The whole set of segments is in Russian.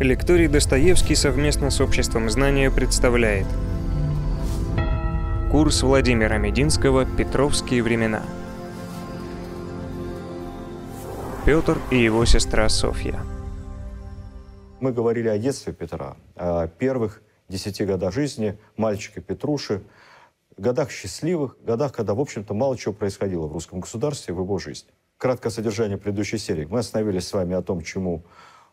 Лекторий Достоевский совместно с Обществом знания представляет Курс Владимира Мединского «Петровские времена». Петр и его сестра Софья. Мы говорили о детстве Петра, о первых 10 годах жизни мальчика Петруши, годах счастливых, годах, когда, в общем-то, мало чего происходило в русском государстве в его жизни. Краткое содержание предыдущей серии. Мы остановились с вами о том, чему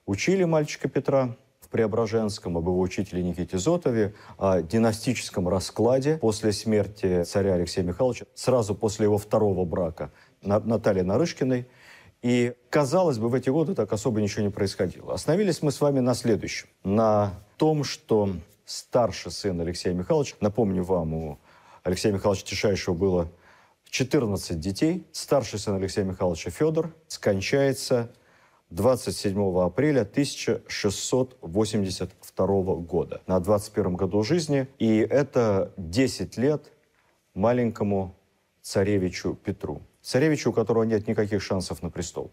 учили мальчика Петра в Преображенском, об его учителе Никите Зотове, о династическом раскладе после смерти царя Алексея Михайловича, сразу после его второго брака Натальи Нарышкиной. И, казалось бы, в эти годы так особо ничего не происходило. Остановились мы с вами на следующем. На том, что старший сын Алексея Михайловича, напомню вам, у Алексея Михайловича Тишайшего было 14 детей. Старший сын Алексея Михайловича Федор скончается 27 апреля 1682 года, на 21 году жизни. И это 10 лет маленькому царевичу Петру. Царевичу, у которого нет никаких шансов на престол,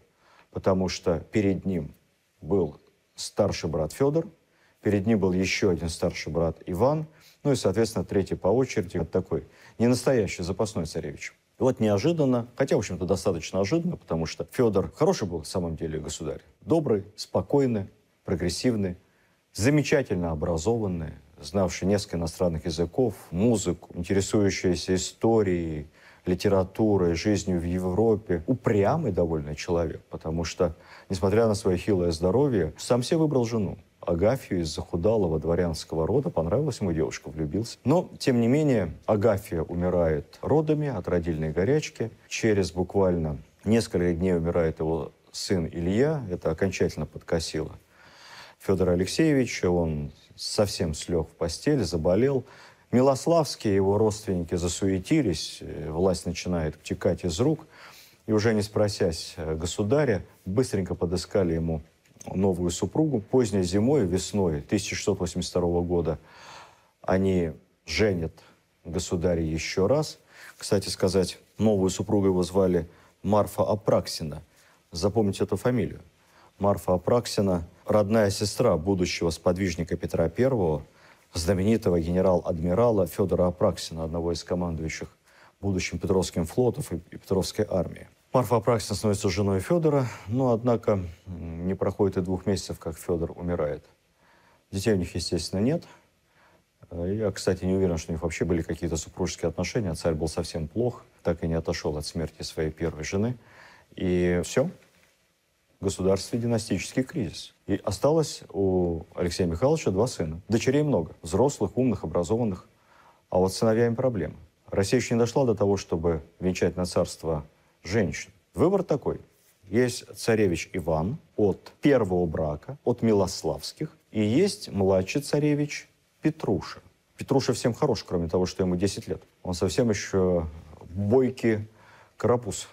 потому что перед ним был старший брат Федор, перед ним был еще один старший брат Иван, ну и, соответственно, третий по очереди, такой ненастоящий запасной царевич. И вот неожиданно, хотя, в общем-то, достаточно ожиданно, потому что Федор хороший был, в самом деле, государь. Добрый, спокойный, прогрессивный, замечательно образованный, знавший несколько иностранных языков, музыку, интересующийся историей, литературой, жизнью в Европе. Упрямый довольно человек, потому что, несмотря на свое хилое здоровье, сам себе выбрал жену. Агафию из захудалого дворянского рода. Понравилась ему девушка, влюбился. Но, тем не менее, Агафия умирает родами от родильной горячки. Через буквально несколько дней умирает его сын Илья. Это окончательно подкосило Федора Алексеевича. Он совсем слег в постель, заболел. Милославские его родственники засуетились, власть начинает текать из рук, и уже не спросясь государя, быстренько подыскали ему новую супругу. Поздней зимой, весной 1682 года они женят государя еще раз. Кстати сказать, новую супругу его звали Марфа Апраксина. Запомните эту фамилию. Марфа Апраксина, родная сестра будущего сподвижника Петра I, знаменитого генерал-адмирала Федора Апраксина, одного из командующих будущим Петровским флотом и Петровской армией. Марфа Апраксина становится женой Федора, но, однако, не проходит и 2 месяцев, как Федор умирает. Детей у них, естественно, нет. Я, кстати, не уверен, что у них вообще были какие-то супружеские отношения. Царь был совсем плох, так и не отошел от смерти своей первой жены. И все. В государстве династический кризис. И осталось у Алексея Михайловича 2 сына. Дочерей много. Взрослых, умных, образованных. А вот с сыновьями проблемы. Россия еще не дошла до того, чтобы венчать на царство женщин. Выбор такой. Есть царевич Иван от первого брака, от Милославских. И есть младший царевич Петруша. Петруша всем хорош, кроме того, что ему 10 лет. Он совсем еще бойкий карапуз,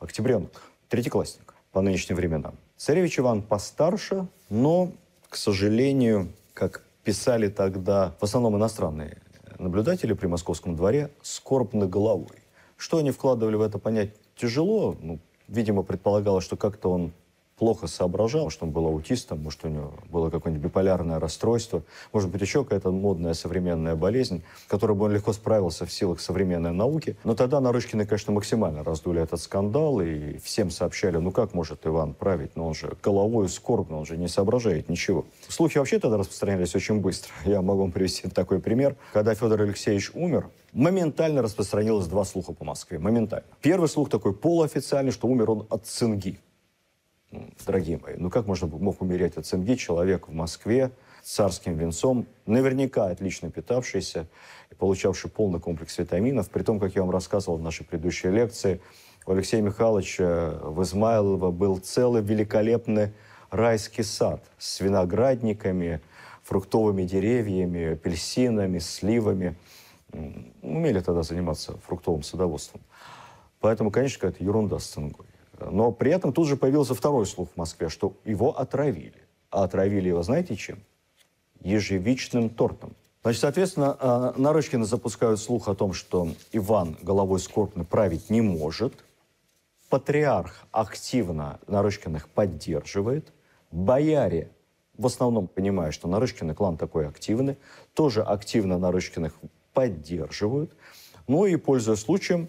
октябренок, третьеклассник по нынешним временам. Царевич Иван постарше, но, к сожалению, как писали тогда в основном иностранные наблюдатели при московском дворе, скорбно головой. Что они вкладывали в это понять тяжело. Ну, видимо, предполагалось, что как-то он плохо соображал, что он был аутистом, может, у него было какое-нибудь биполярное расстройство, может быть, еще какая-то модная современная болезнь, с которой бы он легко справился в силах современной науки. Но тогда Нарышкины, конечно, максимально раздули этот скандал и всем сообщали, ну как может Иван править, но он же головой скорбно, он же не соображает ничего. Слухи вообще тогда распространялись очень быстро. Я могу вам привести такой пример. Когда Федор Алексеевич умер, моментально распространилось 2 слуха по Москве, моментально. Первый слух такой полуофициальный, что умер он от цинги. Дорогие мои, ну как мог умереть от цинги человек в Москве с царским венцом, наверняка отлично питавшийся, получавший полный комплекс витаминов, при том, как я вам рассказывал в нашей предыдущей лекции, у Алексея Михайловича в Измайлово был целый великолепный райский сад с виноградниками, фруктовыми деревьями, апельсинами, сливами. Умели тогда заниматься фруктовым садоводством. Поэтому, конечно, какая-то ерунда с цингой. Но при этом тут же появился 2-й слух в Москве, что его отравили. А отравили его, знаете, чем? Ежевичным тортом. Значит, соответственно, Нарышкины запускают слух о том, что Иван головой скорбно править не может. Патриарх активно Нарышкиных поддерживает. Бояре в основном понимая, что Нарышкин клан такой активный, тоже активно Нарышкиных поддерживают. Ну и, пользуясь случаем,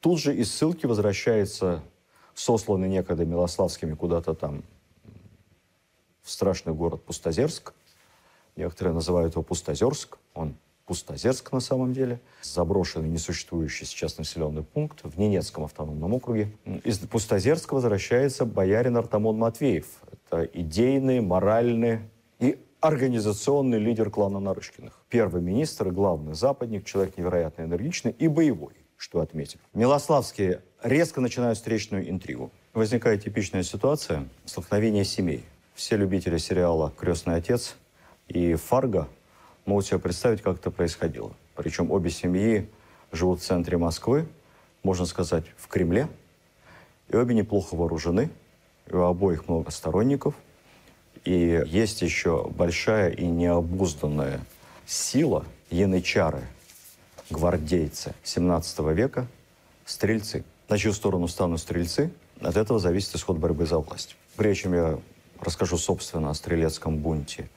тут же из ссылки возвращается сосланный некогда Милославскими куда-то там в страшный город Пустозерск. Некоторые называют его Пустозерск. Он Пустозерск на самом деле. Заброшенный, несуществующий сейчас населенный пункт в Ненецком автономном округе. Из Пустозерска возвращается боярин Артамон Матвеев. Это идейный, моральный и организационный лидер клана Нарышкиных. Первый министр, главный западник, человек невероятно энергичный и боевой, что отметим. Милославские резко начинают встречную интригу. Возникает типичная ситуация столкновения семей. Все любители сериала «Крестный отец» и «Фарго» могут себе представить, как это происходило. Причем обе семьи живут в центре Москвы, можно сказать, в Кремле. И обе неплохо вооружены, и у обоих много сторонников. И есть еще большая и необузданная сила янычары, гвардейцы 17 века, стрельцы. На чью сторону станут стрельцы, от этого зависит исход борьбы за власть. Прежде чем я расскажу, собственно, о стрелецком бунте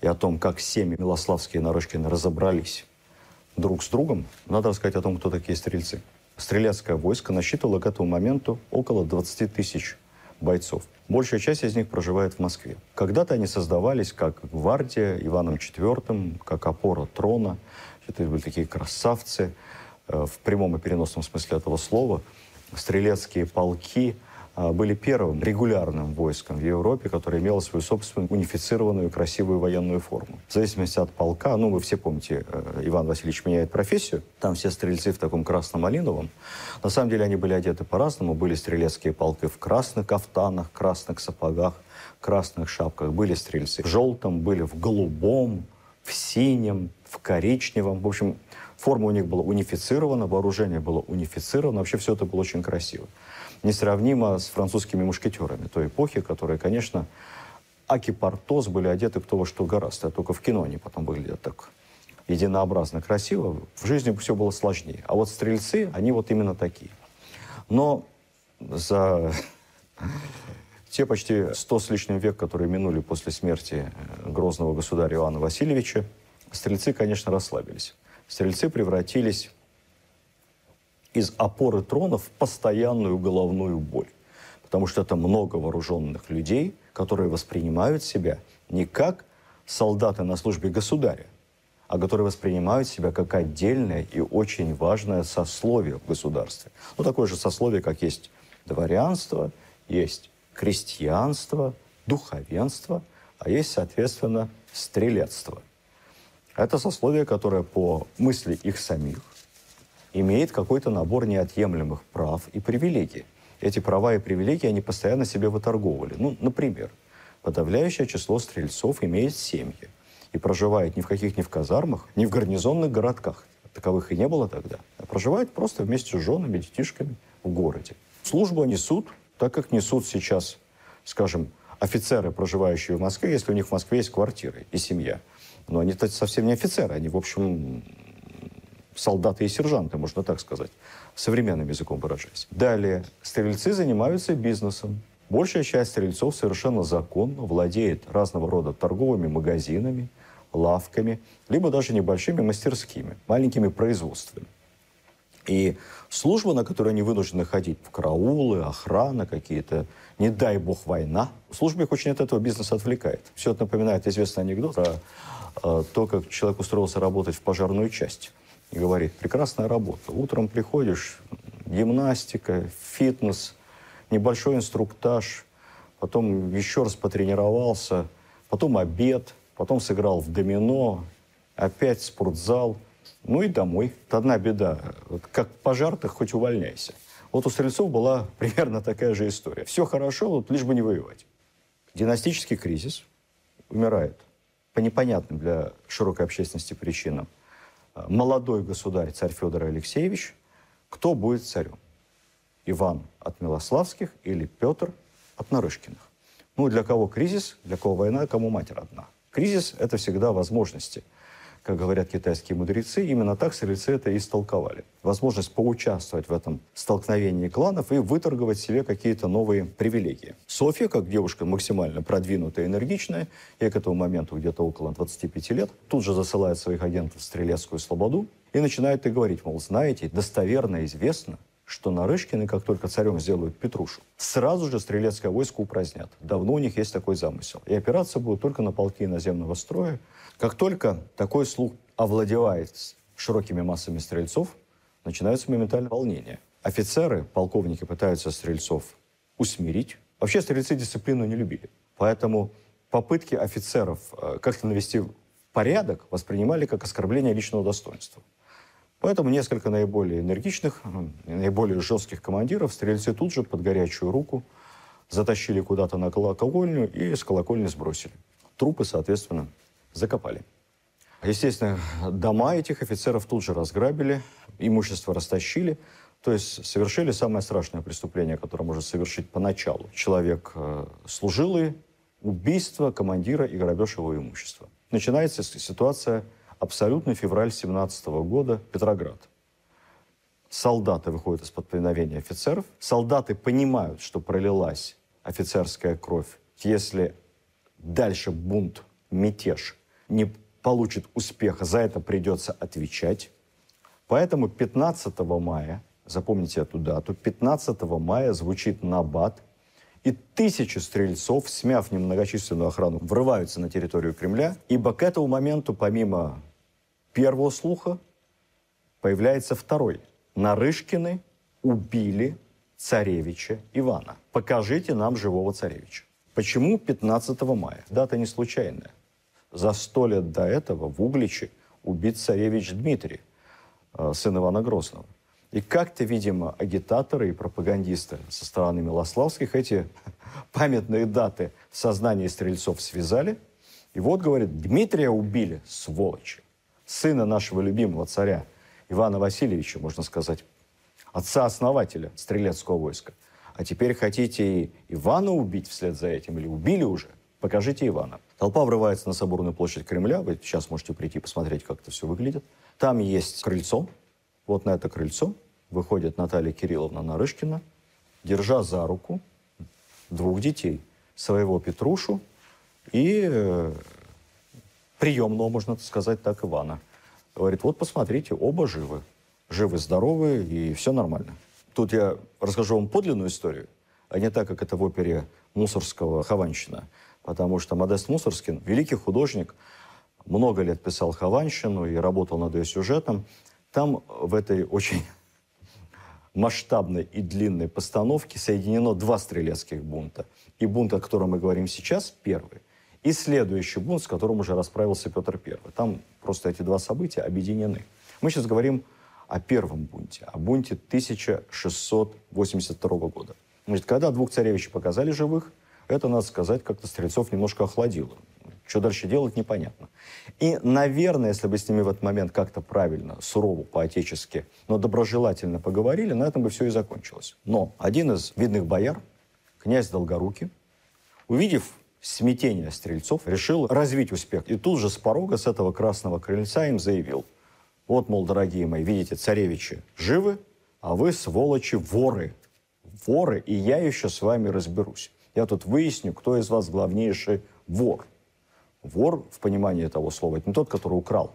и о том, как семьи Милославские и Нарышкины разобрались друг с другом, надо рассказать о том, кто такие стрельцы. Стрелецкое войско насчитывало к этому моменту около 20 тысяч бойцов. Большая часть из них проживает в Москве. Когда-то они создавались как гвардия Иваном IV, как опора трона. Это были такие красавцы, в прямом и переносном смысле этого слова. Стрелецкие полки были первым регулярным войском в Европе, которое имело свою собственную унифицированную красивую военную форму. В зависимости от полка, ну, вы все помните, Иван Васильевич меняет профессию, там все стрельцы в таком красно-малиновом. На самом деле они были одеты по-разному. Были стрелецкие полки в красных кафтанах, красных сапогах, красных шапках. Были стрельцы в желтом, были в голубом, в синем, в коричневом. В общем, форма у них была унифицирована, вооружение было унифицировано. Вообще все это было очень красиво. Несравнимо с французскими мушкетерами той эпохи, которые, конечно, аки-портос были одеты кто во что гораздо. А только в кино они потом выглядят так единообразно красиво. В жизни все было сложнее. А вот стрельцы, они вот именно такие. Но за те почти 100 с лишним век, которые минули после смерти грозного государя Иоанна Васильевича, стрельцы, конечно, расслабились. Стрельцы превратились из опоры трона в постоянную головную боль. Потому что это много вооруженных людей, которые воспринимают себя не как солдаты на службе государя, а которые воспринимают себя как отдельное и очень важное сословие в государстве. Ну, такое же сословие, как есть дворянство, есть крестьянство, духовенство, а есть, соответственно, стрелецство. Это сословие, которое по мысли их самих имеет какой-то набор неотъемлемых прав и привилегий. Эти права и привилегии они постоянно себе выторговывали. Ну, например, подавляющее число стрельцов имеет семьи и проживает ни в каких ни в казармах, ни в гарнизонных городках. Таковых и не было тогда. А проживает просто вместе с женами, детишками в городе. Службу несут, так как несут сейчас, скажем, офицеры, проживающие в Москве, если у них в Москве есть квартиры и семья. Но они-то совсем не офицеры, они, в общем, солдаты и сержанты, можно так сказать, современным языком выражаясь. Далее, стрельцы занимаются бизнесом. Большая часть стрельцов совершенно законно владеет разного рода торговыми магазинами, лавками, либо даже небольшими мастерскими, маленькими производствами. И служба, на которую они вынуждены ходить, в караулы, охрана какие-то, не дай бог война, служба их очень от этого бизнеса отвлекает. Все это напоминает известный анекдот про то, как человек устроился работать в пожарную часть. И говорит, прекрасная работа. Утром приходишь, гимнастика, фитнес, небольшой инструктаж, потом еще раз потренировался, потом обед, потом сыграл в домино, опять спортзал, ну и домой. Это одна беда. Вот как пожар, так хоть увольняйся. Вот у стрельцов была примерно такая же история. Все хорошо, вот лишь бы не воевать. Династический кризис, умирает по непонятным для широкой общественности причинам молодой государь, царь Федор Алексеевич. Кто будет царем? Иван от Милославских или Петр от Нарышкиных? Ну, для кого кризис, для кого война, кому мать родна. Кризис – это всегда возможности. как говорят китайские мудрецы, именно так сырельцы это и истолковали. Возможность поучаствовать в этом столкновении кланов и выторговать себе какие-то новые привилегии. Софья, как девушка максимально продвинутая и энергичная, ей к этому моменту где-то около 25 лет, тут же засылает своих агентов в Стрелецкую слободу и начинает и говорить, мол, знаете, достоверно известно, что Нарышкины, как только царем сделают Петрушу, сразу же стрелецкое войско упразднят. Давно у них есть такой замысел. И опираться будут только на полки иноземного строя. Как только такой слух овладевает широкими массами стрельцов, начинаются моментально волнения. Офицеры, полковники пытаются стрельцов усмирить. Вообще стрельцы дисциплину не любили. Поэтому попытки офицеров как-то навести порядок воспринимали как оскорбление личного достоинства. Поэтому несколько наиболее энергичных, наиболее жестких командиров стрельцы тут же под горячую руку затащили куда-то на колокольню и с колокольни сбросили. Трупы, соответственно, закопали. Естественно, дома этих офицеров тут же разграбили, имущество растащили. То есть совершили самое страшное преступление, которое может совершить поначалу человек служилый, убийство командира и грабеж его имущества. Начинается ситуация... Абсолютно февраль 17-го года, Петроград. Солдаты выходят из-под повиновения офицеров. Солдаты понимают, что пролилась офицерская кровь. Если дальше бунт, мятеж не получит успеха, за это придется отвечать. Поэтому 15 мая, запомните эту дату, 15 мая звучит набат, и тысячи стрельцов, смяв немногочисленную охрану, врываются на территорию Кремля, ибо к этому моменту, помимо первого слуха, появляется второй. Нарышкины убили царевича Ивана. Покажите нам живого царевича. Почему 15 мая? Дата не случайная. За 100 лет до этого в Угличе убит царевич Дмитрий, сын Ивана Грозного. И как-то, видимо, агитаторы и пропагандисты со стороны Милославских эти памятные даты в сознании стрельцов связали. И вот, говорит, Дмитрия убили, сволочи. Сына нашего любимого царя Ивана Васильевича, можно сказать, отца-основателя стрелецкого войска. А теперь хотите и Ивана убить вслед за этим? Или убили уже? Покажите Ивана. Толпа врывается на Соборную площадь Кремля. Вы сейчас можете прийти посмотреть, как это все выглядит. Там есть крыльцо. Вот на это крыльцо выходит Наталья Кирилловна Нарышкина, держа за руку двух детей, своего Петрушу и приемного, можно сказать так, Ивана. Говорит, вот посмотрите, оба живы. Живы, здоровы и все нормально. Тут я расскажу вам подлинную историю, а не так, как это в опере Мусоргского «Хованщина». Потому что Модест Мусоргский, великий художник, много лет писал «Хованщину» и работал над ее сюжетом. Там в этой очень масштабной и длинной постановке соединено два стрелецких бунта. И бунт, о котором мы говорим сейчас, первый, и следующий бунт, с которым уже расправился Петр I. Там просто эти два события объединены. Мы сейчас говорим о первом бунте, о бунте 1682 года. Значит, когда двух царевичей показали живых, это, надо сказать, как-то стрельцов немножко охладило. Что дальше делать, непонятно. И, наверное, если бы с ними в этот момент как-то правильно, сурово, по-отечески, но доброжелательно поговорили, на этом бы все и закончилось. Но один из видных бояр, князь Долгорукий, увидев смятение стрельцов, решил развить успех. И тут же с порога, с этого красного крыльца им заявил. Вот, мол, дорогие мои, видите, царевичи живы, а вы, сволочи, воры. Воры, и я еще с вами разберусь. Я тут выясню, кто из вас главнейший вор. Вор, в понимании этого слова, это не тот, который украл.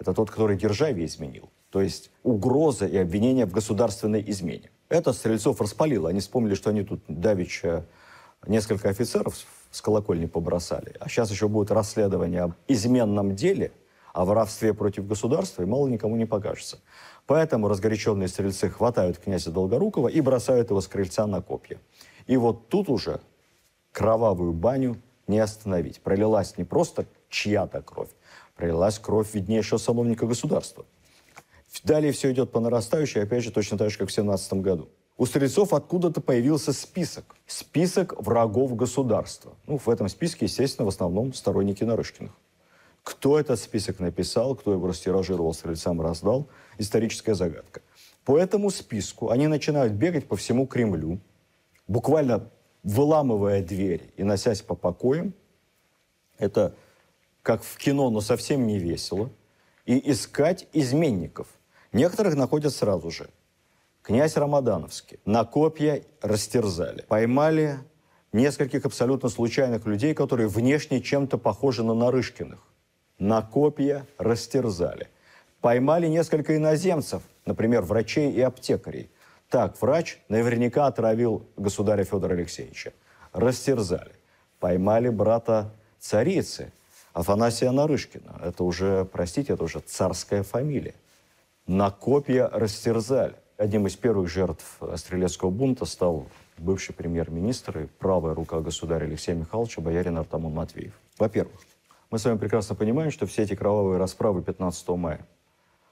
Это тот, который державе изменил. То есть угроза и обвинение в государственной измене. Это стрельцов распалило. Они вспомнили, что они тут давеча несколько офицеров с колокольни побросали. А сейчас еще будет расследование об изменном деле, о воровстве против государства, и мало никому не покажется. Поэтому разгоряченные стрельцы хватают князя Долгорукова и бросают его с крыльца на копья. И вот тут уже кровавую баню не остановить. Пролилась не просто чья-то кровь, пролилась кровь виднейшего сановника государства. Далее все идет по нарастающей, опять же, точно так же, как в 17 году. У стрельцов откуда-то появился список. Список врагов государства. Ну, в этом списке, естественно, в основном сторонники Нарышкиных. Кто этот список написал, кто его растиражировал, стрельцам раздал, историческая загадка. По этому списку они начинают бегать по всему Кремлю, буквально выламывая дверь и носясь по покоям. Это как в кино, но совсем не весело. и искать изменников. Некоторых находят сразу же. Князь Рамадановский. На копья растерзали. Поймали нескольких абсолютно случайных людей, которые внешне чем-то похожи на Нарышкиных. На копья растерзали. Поймали несколько иноземцев, например, врачей и аптекарей. Так, врач наверняка отравил государя Федора Алексеевича. Растерзали. Поймали брата царицы, Афанасия Нарышкина. Это уже, простите, это уже царская фамилия. На копья растерзали. Одним из первых жертв стрелецкого бунта стал бывший премьер-министр и правая рука государя Алексея Михайловича, боярин Артамон Матвеев. Во-первых, мы с вами прекрасно понимаем, что все эти кровавые расправы 15 мая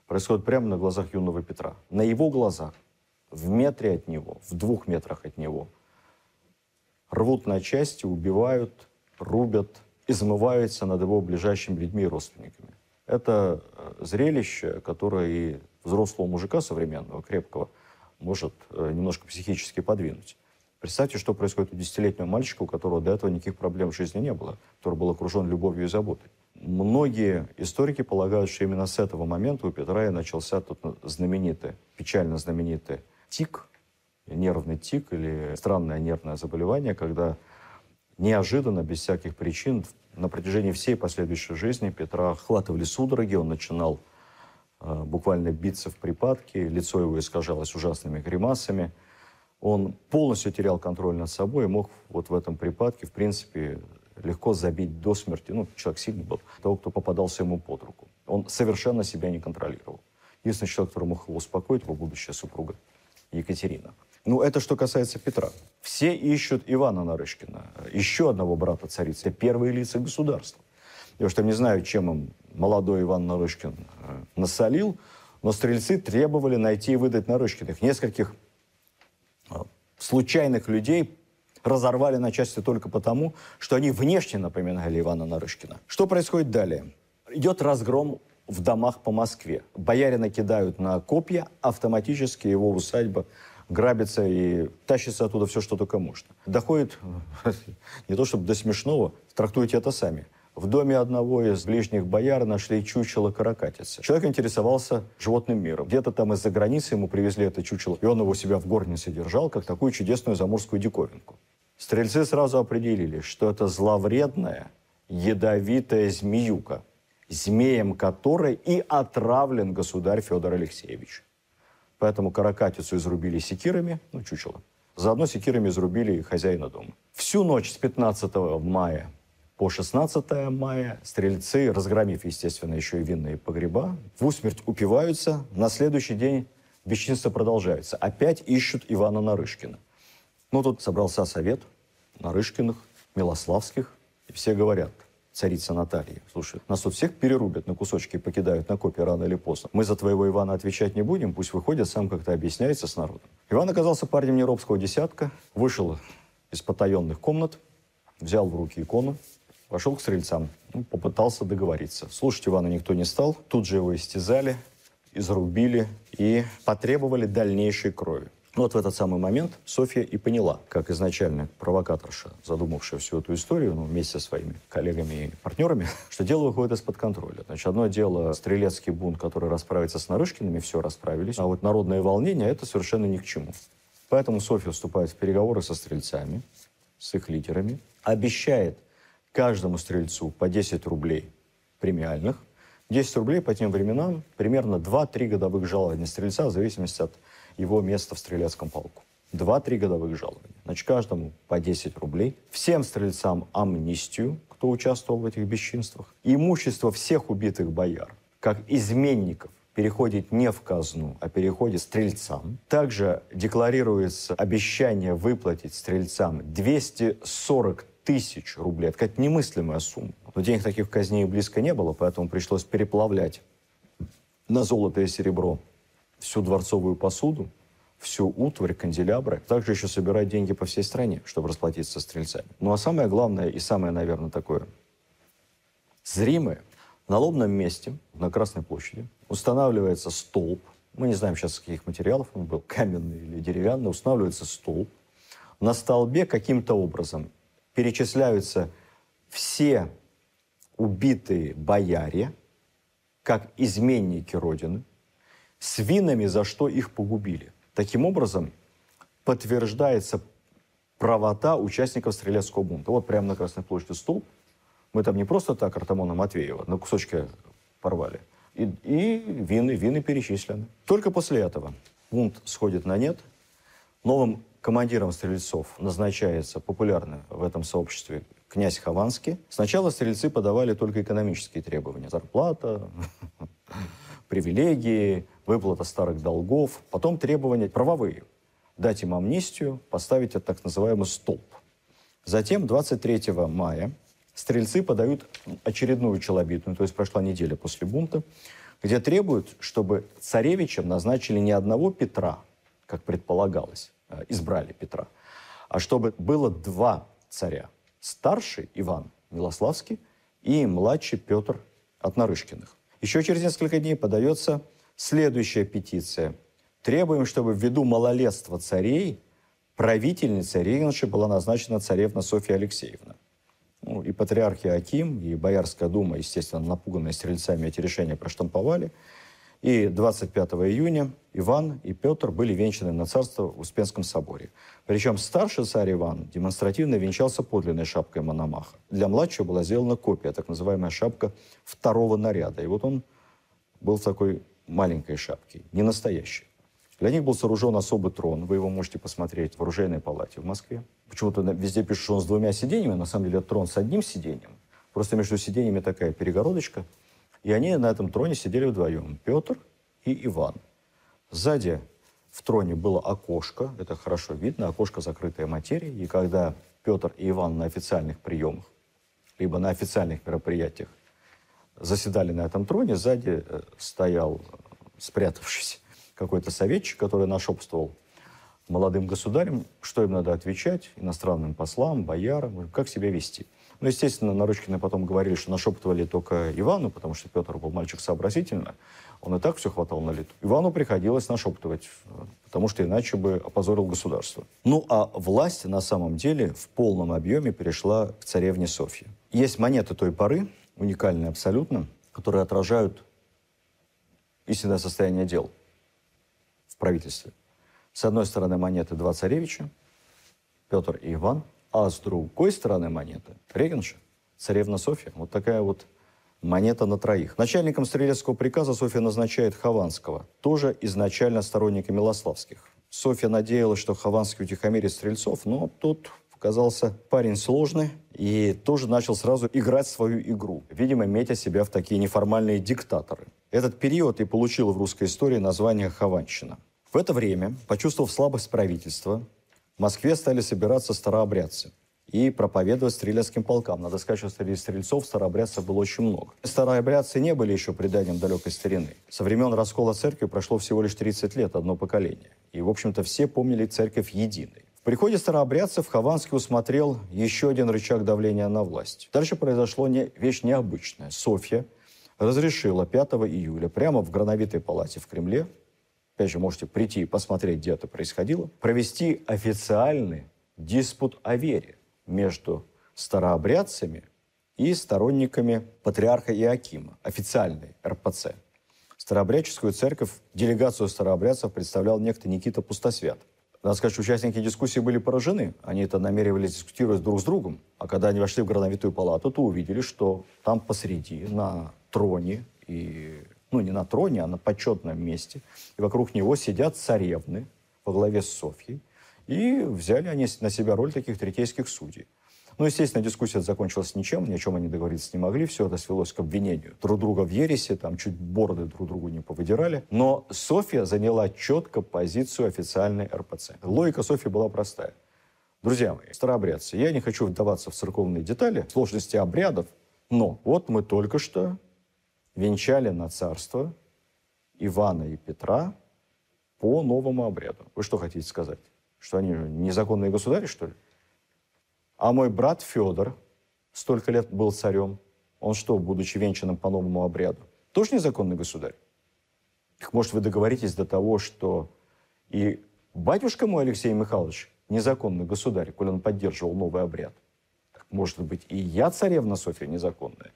происходят прямо на глазах юного Петра. На его глазах, в метре от него, в 2 метрах от него, рвут на части, убивают, рубят, измываются над его ближайшими людьми и родственниками. Это зрелище, которое и взрослого мужика современного, крепкого, может немножко психически подвинуть. Представьте, что происходит у 10-летнего мальчика, у которого до этого никаких проблем в жизни не было, который был окружен любовью и заботой. Многие историки полагают, что именно с этого момента у Петра и начался тот знаменитый, печально знаменитый тик, нервный тик или странное нервное заболевание, когда неожиданно, без всяких причин, на протяжении всей последующей жизни Петра охватывали судороги, он начинал буквально биться в припадке, лицо его искажалось ужасными гримасами. Он полностью терял контроль над собой и мог вот в этом припадке, в принципе, легко забить до смерти, ну, человек сильный был, того, кто попадался ему под руку. Он совершенно себя не контролировал. Единственный человек, который мог его успокоить, его будущая супруга Екатерина. Ну, это что касается Петра. Все ищут Ивана Нарышкина, еще одного брата царицы, первые лица государства. Я что не знаю, чем им молодой Иван Нарышкин насолил, но стрельцы требовали найти и выдать Нарышкиных. Нескольких случайных людей разорвали на части только потому, что они внешне напоминали Ивана Нарышкина. Что происходит далее? Идет разгром в домах по Москве. Боярина кидают на копья, автоматически его усадьба грабится и тащится оттуда все, что только можно. Доходит, не то чтобы до смешного, трактуйте это сами. В доме одного из ближних бояр нашли чучело каракатицы. Человек интересовался животным миром. Где-то там из-за границы ему привезли это чучело, и он его у себя в горнице держал, как такую чудесную заморскую диковинку. Стрельцы сразу определили, что это зловредная, ядовитая змеюка, змеем которой и отравлен государь Федор Алексеевич. Поэтому каракатицу изрубили секирами, ну, чучело. Заодно секирами изрубили и хозяина дома. Всю ночь с 15 мая по 16 мая стрельцы, разгромив, естественно, еще и винные погреба, вусмерть упиваются. На следующий день бесчинства продолжаются. Опять ищут Ивана Нарышкина. Ну, тут собрался совет Нарышкиных, Милославских. И все говорят, царица Наталья, слушай, нас тут всех перерубят на кусочки и покидают на копья рано или поздно. Мы за твоего Ивана отвечать не будем, пусть выходит, сам как-то объясняется с народом. Иван оказался парнем неробского десятка, вышел из потаенных комнат, взял в руки икону, вошел к стрельцам, попытался договориться. Слушать Ивана никто не стал. Тут же его истязали, изрубили и потребовали дальнейшей крови. Вот в этот самый момент Софья и поняла, как изначально провокаторша, задумавшая всю эту историю, ну, вместе со своими коллегами и партнерами, что дело выходит из-под контроля. Значит, одно дело стрелецкий бунт, который расправится с Нарышкиными, все расправились. А вот народное волнение – это совершенно ни к чему. Поэтому Софья вступает в переговоры со стрельцами, с их лидерами, обещает каждому стрельцу по 10 рублей премиальных. 10 рублей по тем временам примерно 2-3 годовых жалования стрельца, в зависимости от его места в стрелецком полку. 2-3 годовых жалования. Значит, каждому по 10 рублей. Всем стрельцам амнистию, кто участвовал в этих бесчинствах. Имущество всех убитых бояр, как изменников, переходит не в казну, а переходит стрельцам. Также декларируется обещание выплатить стрельцам 240 тысяч рублей. Это какая-то немыслимая сумма. Но денег таких в казне и близко не было, поэтому пришлось переплавлять на золото и серебро всю дворцовую посуду, всю утварь, канделябры. Также еще собирать деньги по всей стране, чтобы расплатиться со стрельцами. Ну а самое главное и самое, наверное, такое зримое. На Лобном месте, на Красной площади, устанавливается столб. Мы не знаем сейчас, из каких материалов он был, каменный или деревянный. Устанавливается столб. На столбе каким-то образом перечисляются все убитые бояре, как изменники Родины, с винами, за что их погубили. Таким образом, подтверждается правота участников Стрелецкого бунта. Вот прямо на Красной площади столб. Мы там не просто так Артамона Матвеева на кусочки порвали. И вины перечислены. Только после этого бунт сходит на нет. Новым командиром стрельцов назначается популярный в этом сообществе князь Хованский. Сначала стрельцы подавали только экономические требования. Зарплата, привилегии, выплата старых долгов. Потом требования правовые. Дать им амнистию, поставить этот так называемый столб. Затем 23 мая стрельцы подают очередную челобитную, то есть прошла неделя после бунта, где требуют, чтобы царевичем назначили не одного Петра, как предполагалось, избрали Петра, а чтобы было два царя. Старший Иван Милославский и младший Петр от Нарышкиных. Еще через несколько дней подается следующая петиция. Требуем, чтобы ввиду малолетства царей правительницей регенши была назначена царевна Софья Алексеевна. Ну, и патриарх Иоаким, и Боярская дума, естественно, напуганные стрельцами, эти решения проштамповали. И 25 июня Иван и Петр были венчаны на царство в Успенском соборе. Причем старший царь Иван демонстративно венчался подлинной шапкой Мономаха. Для младшего была сделана копия, так называемая шапка второго наряда. И вот он был в такой маленькой шапке, не настоящей. Для них был сооружен особый трон. Вы его можете посмотреть в оружейной палате в Москве. Почему-то везде пишут, что он с двумя сиденьями. На самом деле, это трон с одним сиденьем. Просто между сиденьями такая перегородочка. И они на этом троне сидели вдвоем. Петр и Иван. Сзади в троне было окошко. Это хорошо видно. Окошко закрытое материей. И когда Петр и Иван на официальных приемах, либо на официальных мероприятиях заседали на этом троне, сзади стоял, спрятавшись, какой-то советчик, который нашёптывал молодым государям, что им надо отвечать, иностранным послам, боярам, как себя вести. Ну, естественно, Нарышкины потом говорили, что нашёптывали только Ивану, потому что Петр был мальчик сообразительный, он и так все хватал на лету. Ивану приходилось нашёптывать, потому что иначе бы опозорил государство. Ну, а власть на самом деле в полном объеме перешла к царевне Софье. Есть монеты той поры, уникальные абсолютно, которые отражают истинное состояние дел правительстве. С одной стороны монеты два царевича, Петр и Иван, а с другой стороны монеты регенша, царевна Софья. Вот такая вот монета на троих. Начальником Стрелецкого приказа Софья назначает Хованского, тоже изначально сторонника Милославских. Софья надеялась, что Хованский утихомирит стрельцов, но тут оказался парень сложный и тоже начал сразу играть свою игру, видимо, метя себя в такие неформальные диктаторы. Этот период и получил в русской истории название Хованщина. В это время, почувствовав слабость правительства, в Москве стали собираться старообрядцы и проповедовать стрелецким полкам. Надо сказать, что среди стрельцов старообрядцев было очень много. Старообрядцы не были еще преданием далекой старины. Со времен раскола церкви прошло всего лишь 30 лет, одно поколение. И, в общем-то, все помнили церковь единой. В приходе старообрядцев Хованский усмотрел еще один рычаг давления на власть. Дальше произошло вещь необычная. Софья разрешила 5 июля прямо в Грановитой палате в Кремле, опять же, можете прийти и посмотреть, где это происходило, провести официальный диспут о вере между старообрядцами и сторонниками патриарха Иоакима, официальный РПЦ. Старообрядческую церковь, делегацию старообрядцев представлял некто Никита Пустосвят. Надо сказать, что участники дискуссии были поражены. Они это намеревались дискутировать друг с другом. А когда они вошли в Грановитую палату, то увидели, что там посреди, на троне, и, ну, не на троне, а на почетном месте, и вокруг него сидят царевны во главе с Софьей. И взяли они на себя роль таких третейских судей. Ну, естественно, дискуссия закончилась ничем, ни о чем они договориться не могли. Все это свелось к обвинению друг друга в ересе, там чуть бороды друг другу не повыдирали. Но Софья заняла четко позицию официальной РПЦ. Логика Софьи была простая. Друзья мои, старообрядцы, я не хочу вдаваться в церковные детали, сложности обрядов, но вот мы только что венчали на царство Ивана и Петра по новому обряду. Вы что хотите сказать? Что они незаконные государи, что ли? А мой брат Федор столько лет был царем. Он что, будучи венчанным по новому обряду, тоже незаконный государь? Так может, вы договоритесь до того, что и батюшка мой Алексей Михайлович незаконный государь, коль он поддерживал новый обряд? Так может быть, и я, царевна Софья, незаконная?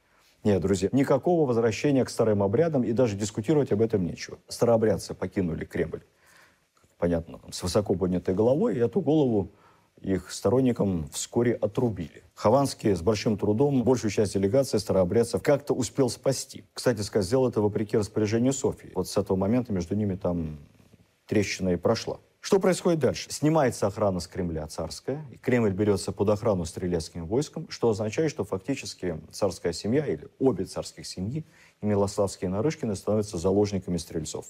Нет, друзья, никакого возвращения к старым обрядам, и даже дискутировать об этом нечего. Старообрядцы покинули Кремль, понятно, с высоко поднятой головой, и эту голову их сторонникам вскоре отрубили. Хованский с большим трудом большую часть делегации старообрядцев как-то успел спасти. Кстати сказать, сделал это вопреки распоряжению Софьи. Вот с этого момента между ними там трещина и прошла. Что происходит дальше? Снимается охрана с Кремля царская, и Кремль берется под охрану стрелецким войском, что означает, что фактически царская семья, или обе царских семьи, и Милославские, и Нарышкины, становятся заложниками стрельцов.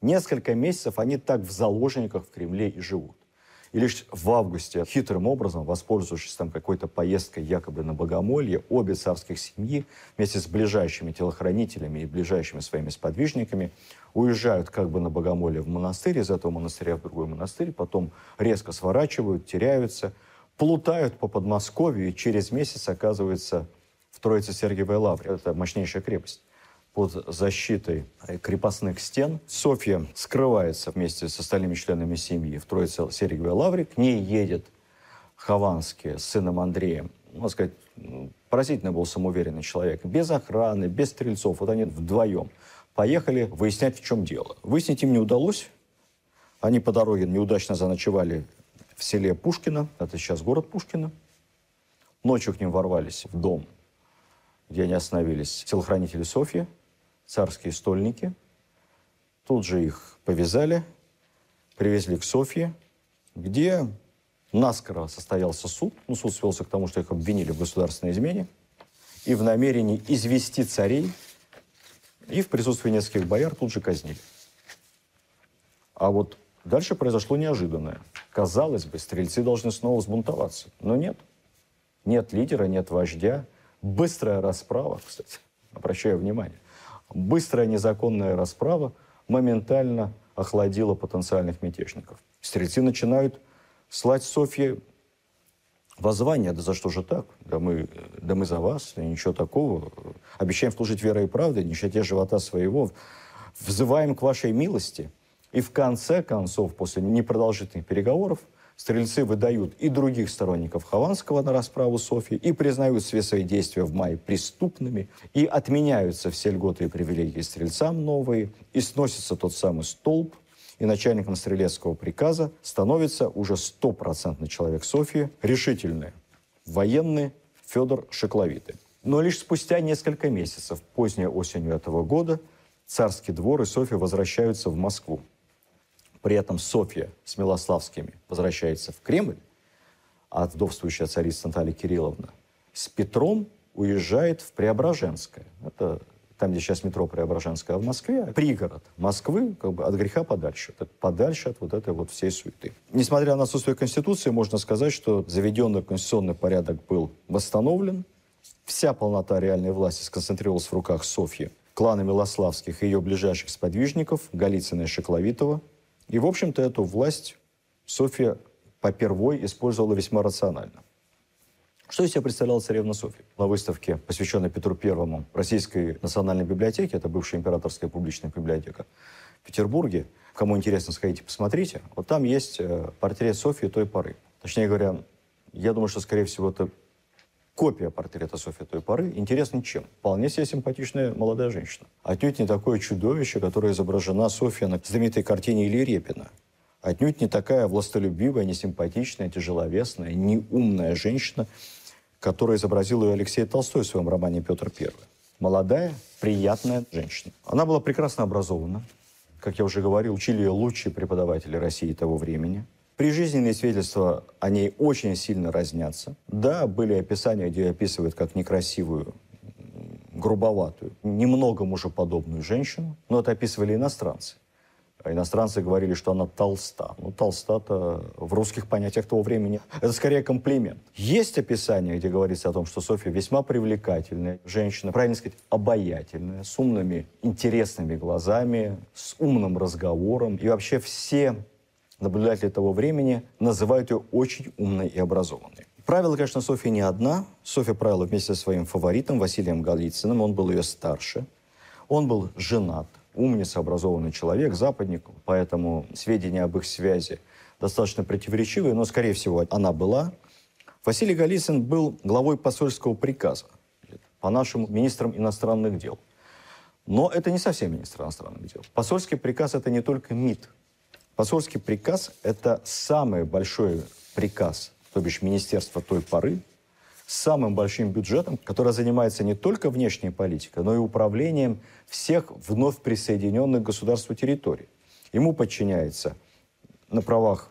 Несколько месяцев они так в заложниках в Кремле и живут. И лишь в августе, хитрым образом, воспользовавшись там какой-то поездкой якобы на богомолье, обе царских семьи вместе с ближайшими телохранителями и ближайшими своими сподвижниками уезжают как бы на богомолье в монастырь, из этого монастыря в другой монастырь, потом резко сворачивают, теряются, плутают по Подмосковью и через месяц оказываются в Троице-Сергиевой лавре. Это мощнейшая крепость. Под защитой крепостных стен Софья скрывается вместе с остальными членами семьи в Троице-Сергиевой лавре. К ней едет Хованский с сыном Андреем. Можно сказать, поразительно был самоуверенный человек. Без охраны, без стрельцов. Вот они вдвоем поехали выяснять, в чем дело. Выяснить им не удалось. Они по дороге неудачно заночевали в селе Пушкино. Это сейчас город Пушкино. Ночью к ним ворвались в дом, где они остановились, телохранители Софьи, царские стольники. Тут же их повязали, привезли к Софье, где наскоро состоялся суд. Ну, суд свелся к тому, что их обвинили в государственной измене и в намерении извести царей. И в присутствии нескольких бояр тут же казнили. А вот дальше произошло неожиданное. Казалось бы, стрельцы должны снова взбунтоваться. Но нет. Нет лидера, нет вождя. Быстрая расправа, кстати, обращаю внимание. Быстрая незаконная расправа моментально охладила потенциальных мятежников. Стрельцы начинают слать Софье воззвания: да за что же так? Да мы за вас, ничего такого. Обещаем служить верой и правдой, не щадя живота своего. Взываем к вашей милости. И в конце концов, после непродолжительных переговоров, стрельцы выдают и других сторонников Хованского на расправу Софьи, и признают все свои действия в мае преступными, и отменяются все льготы и привилегии стрельцам новые, и сносится тот самый столб, и начальником стрелецкого приказа становится уже 100% человек Софьи, решительный, военный Федор Шекловитый. Но лишь спустя несколько месяцев, поздней осенью этого года, царский двор и Софья возвращаются в Москву. При этом Софья с Милославскими возвращается в Кремль, а вдовствующая царица Наталья Кирилловна с Петром уезжает в Преображенское. Это там, где сейчас метро Преображенское, а в Москве пригород Москвы, как бы от греха подальше, подальше от вот этой вот всей суеты. Несмотря на отсутствие Конституции, можно сказать, что заведенный конституционный порядок был восстановлен, вся полнота реальной власти сконцентрировалась в руках Софьи, клана Милославских и ее ближайших сподвижников Голицына и Шекловитова. И, в общем-то, эту власть Софья попервой использовала весьма рационально. Что из себя представляла царевна Софья? На выставке, посвященной Петру I Российской национальной библиотеке, это бывшая императорская публичная библиотека в Петербурге, кому интересно, сходите, посмотрите, вот там есть портрет Софьи той поры. Точнее говоря, я думаю, что, скорее всего, это копия портрета Софьи той поры. Интересно чем? Вполне себе симпатичная молодая женщина. Отнюдь не такое чудовище, которое изображена Софья на знаменитой картине Ильи Репина. Отнюдь не такая властолюбивая, несимпатичная, тяжеловесная, неумная женщина, которую изобразил ее Алексей Толстой в своем романе «Петр I». Молодая, приятная женщина. Она была прекрасно образована. Как я уже говорил, учили ее лучшие преподаватели России того времени. Прижизненные свидетельства о ней очень сильно разнятся. Да, были описания, где ее описывают как некрасивую, грубоватую, немного мужеподобную женщину, но это описывали иностранцы. Иностранцы говорили, что она толста. Ну, толста-то в русских понятиях того времени. Это скорее комплимент. Есть описание, где говорится о том, что Софья весьма привлекательная женщина, правильно сказать, обаятельная, с умными, интересными глазами, с умным разговором. И вообще все наблюдатели того времени называют ее очень умной и образованной. Правила, конечно, Софья не одна. Софья правила вместе со своим фаворитом Василием Голицыным. Он был ее старше. Он был женат. Умница, образованный человек, западник. Поэтому сведения об их связи достаточно противоречивые, но, скорее всего, она была. Василий Голицын был главой посольского приказа. по нашим министрам иностранных дел. Но это не совсем министр иностранных дел. Посольский приказ – это не только МИД. Посольский приказ – это самый большой приказ, то бишь министерство той поры, с самым большим бюджетом, которое занимается не только внешней политикой, но и управлением всех вновь присоединенных к государству территорий. Ему подчиняется на правах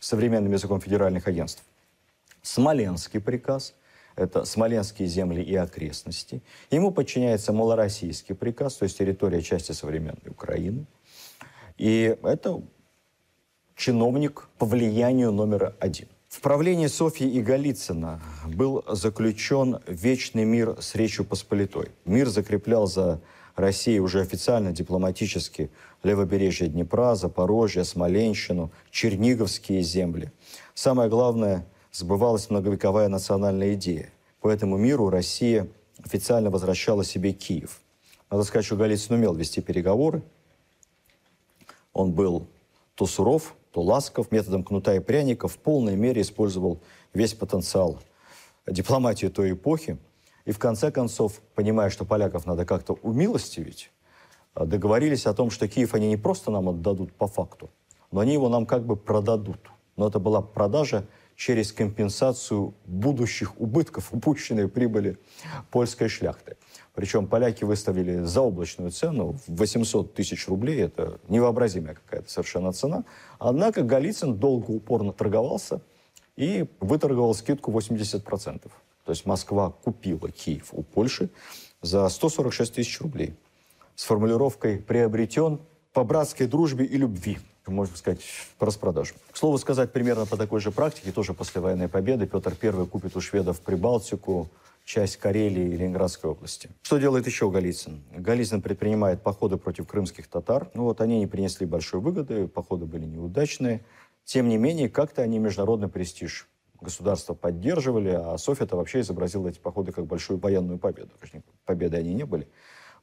современным языком федеральных агентств Смоленский приказ, это смоленские земли и окрестности. Ему подчиняется Малороссийский приказ, то есть территория части современной Украины. И это чиновник по влиянию №1. В правлении Софьи и Голицына был заключен вечный мир с Речью Посполитой. Мир закреплял за Россией уже официально дипломатически левобережье Днепра, Запорожье, Смоленщину, Черниговские земли. Самое главное, сбывалась многовековая национальная идея. По этому миру Россия официально возвращала себе Киев. Надо сказать, что Голицын умел вести переговоры. Он был то суров, то ласков, методом кнута и пряника, в полной мере использовал весь потенциал дипломатии той эпохи. И в конце концов, понимая, что поляков надо как-то умилостивить, договорились о том, что Киев они не просто нам отдадут по факту, но они его нам как бы продадут. Но это была продажа через компенсацию будущих убытков, упущенной прибыли польской шляхты. Причем поляки выставили заоблачную цену в 800 тысяч рублей. Это невообразимая какая-то совершенно цена. Однако Голицын долго упорно торговался и выторговал скидку 80%. То есть Москва купила Киев у Польши за 146 тысяч рублей. С формулировкой «приобретен по братской дружбе и любви». Можно сказать, по распродажу. К слову сказать, примерно по такой же практике, тоже после военной победы, Петр I купит у шведов Прибалтику, часть Карелии и Ленинградской области. Что делает еще Голицын? Голицын предпринимает походы против крымских татар. Ну вот они не принесли большой выгоды, походы были неудачные. Тем не менее, как-то они международный престиж государства поддерживали, а Софья-то вообще изобразила эти походы как большую военную победу. Победы они не были.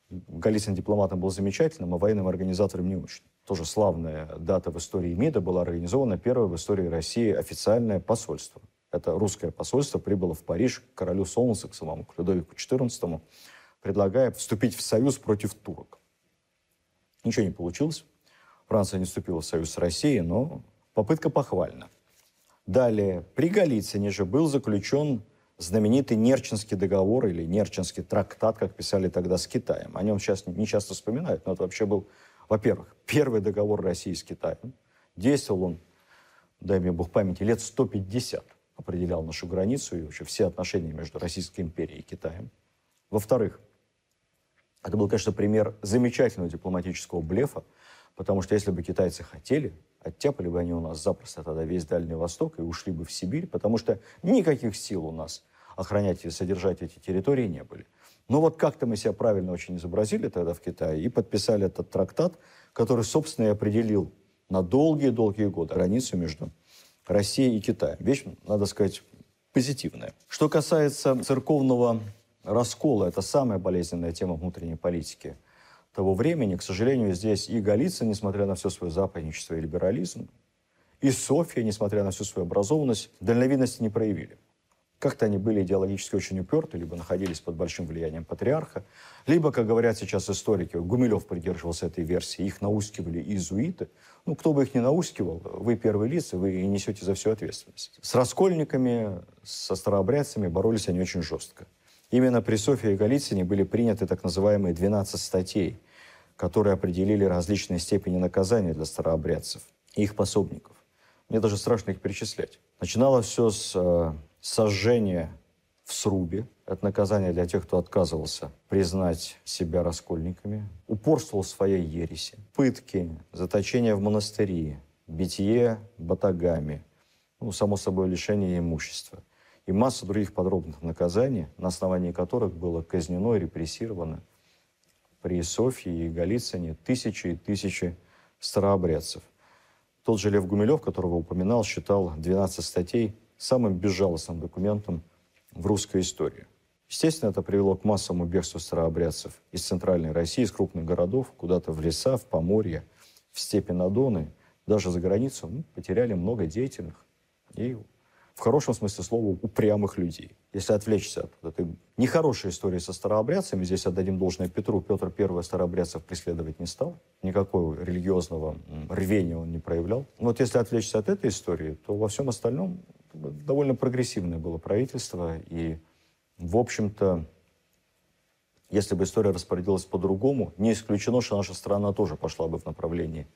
Голицын дипломатом был замечательным, а военным организатором не очень. Тоже славная дата в истории МИДа была организована первое в истории России официальное посольство. Это русское посольство прибыло в Париж к королю Солнца, к самому Людовику XIV, предлагая вступить в союз против турок. Ничего не получилось. Франция не вступила в союз с Россией, но попытка похвальна. Далее, при Голицыне же был заключен знаменитый Нерчинский договор или Нерчинский трактат, как писали тогда, с Китаем. О нем сейчас не часто вспоминают, но это вообще был, во-первых, первый договор России с Китаем. Действовал он, дай мне бог памяти, лет 150. Определял нашу границу и вообще все отношения между Российской империей и Китаем. Во-вторых, это был, конечно, пример замечательного дипломатического блефа, потому что если бы китайцы хотели, оттяпали бы они у нас запросто тогда весь Дальний Восток и ушли бы в Сибирь, потому что никаких сил у нас охранять и содержать эти территории не были. Но вот как-то мы себя правильно очень изобразили тогда в Китае и подписали этот трактат, который, собственно, и определил на долгие-долгие годы границу между Россией и Китаем. Вещь, надо сказать, позитивная. Что касается церковного раскола, это самая болезненная тема внутренней политики того времени. К сожалению, здесь и Голицын, несмотря на все свое западничество и либерализм, и Софья, несмотря на всю свою образованность, дальновидности не проявили. Как-то они были идеологически очень уперты, либо находились под большим влиянием патриарха, либо, как говорят сейчас историки, Гумилев придерживался этой версии, их наускивали иезуиты. Ну, кто бы их ни наускивал, вы первые лица, вы и несете за всю ответственность. С раскольниками, со старообрядцами боролись они очень жестко. Именно при Софье и Голицыне были приняты так называемые 12 статей, которые определили различные степени наказания для старообрядцев и их пособников. Мне даже страшно их перечислять. Начиналось все с сожжение в срубе. Это наказание для тех, кто отказывался признать себя раскольниками. Упорствовал в своей ереси. Пытки, заточение в монастыри, битье батагами. Ну, само собой, лишение имущества. И масса других подробных наказаний, на основании которых было казнено и репрессировано при Софье и Голицыне тысячи и тысячи старообрядцев. Тот же Лев Гумилев, которого упоминал, считал 12 статей самым безжалостным документом в русской истории. Естественно, это привело к массовому бегству старообрядцев из Центральной России, из крупных городов, куда-то в леса, в Поморье, в степи на Доны, даже за границу. Мы потеряли много деятельных и в хорошем смысле слова, упрямых людей. Если отвлечься от этой нехорошей истории со старообрядцами, здесь отдадим должное Петру, Петр I старообрядцев преследовать не стал, никакого религиозного рвения он не проявлял. Но вот если отвлечься от этой истории, то во всем остальном довольно прогрессивное было правительство, и, в общем-то, если бы история распорядилась по-другому, не исключено, что наша страна тоже пошла бы в направлении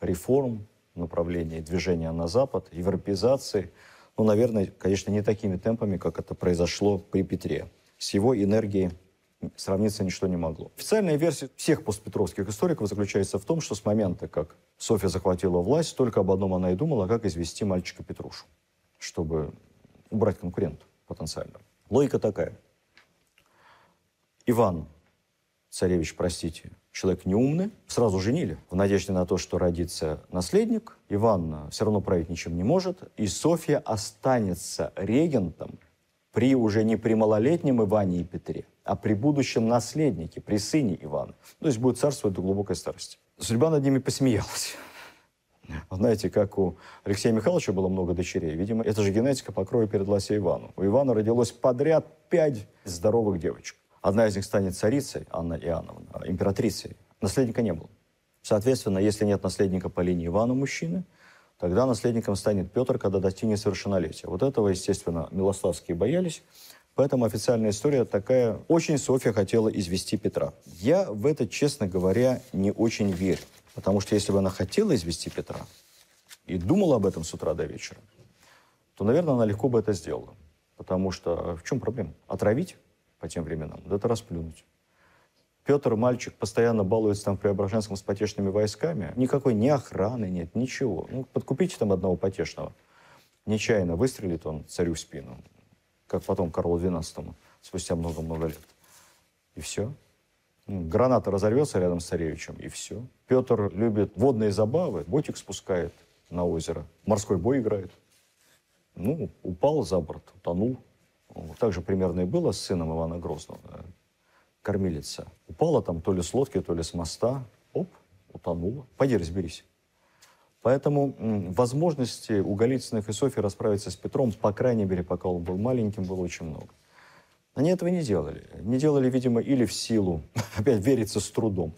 реформ, в направлении движения на Запад, европеизации. Ну, наверное, конечно, не такими темпами, как это произошло при Петре. С его энергией сравниться ничто не могло. Официальная версия всех постпетровских историков заключается в том, что с момента, как Софья захватила власть, только об одном она и думала, как извести мальчика Петрушу, чтобы убрать конкурента потенциально. Логика такая. Иван, царевич, простите, человек неумный, сразу женили в надежде на то, что родится наследник. Иван все равно править ничем не может, и Софья останется регентом при уже не при малолетнем Иване и Петре, а при будущем наследнике, при сыне Ивана. То есть будет царствовать до глубокой старости. Судьба над ними посмеялась. Знаете, как у Алексея Михайловича было много дочерей, видимо, эта же генетика по крови передалась и Ивану. У Ивана родилось подряд 5 здоровых девочек. Одна из них станет царицей, Анна Иоанновна, императрицей. Наследника не было. Соответственно, если нет наследника по линии Ивана мужчины, тогда наследником станет Петр, когда достигнет совершеннолетия. Вот этого, естественно, милославские боялись. Поэтому официальная история такая. Очень Софья хотела извести Петра. Я в это, честно говоря, не очень верю. Потому что если бы она хотела извести Петра и думала об этом с утра до вечера, то, наверное, она легко бы это сделала. Потому что в чем проблема? Отравить? По тем временам, да это расплюнуть. Петр, мальчик, постоянно балуется там в Преображенском с потешными войсками. Никакой ни охраны нет, ничего. Ну, подкупите там одного потешного. Нечаянно выстрелит он царю в спину, как потом Карлу XII, спустя много-много лет. И все. Граната разорвется рядом с царевичем, и все. Петр любит водные забавы, ботик спускает на озеро, морской бой играет. Ну, упал за борт, утонул. Так же примерно и было с сыном Ивана Грозного, кормилица. Упала там то ли с лодки, то ли с моста. Оп, утонула. Пойди разберись. Поэтому возможности у Голицыных и Софьи расправиться с Петром, по крайней мере, пока он был маленьким, было очень много. Они этого не делали. Не делали, видимо, или в силу, опять верится с трудом,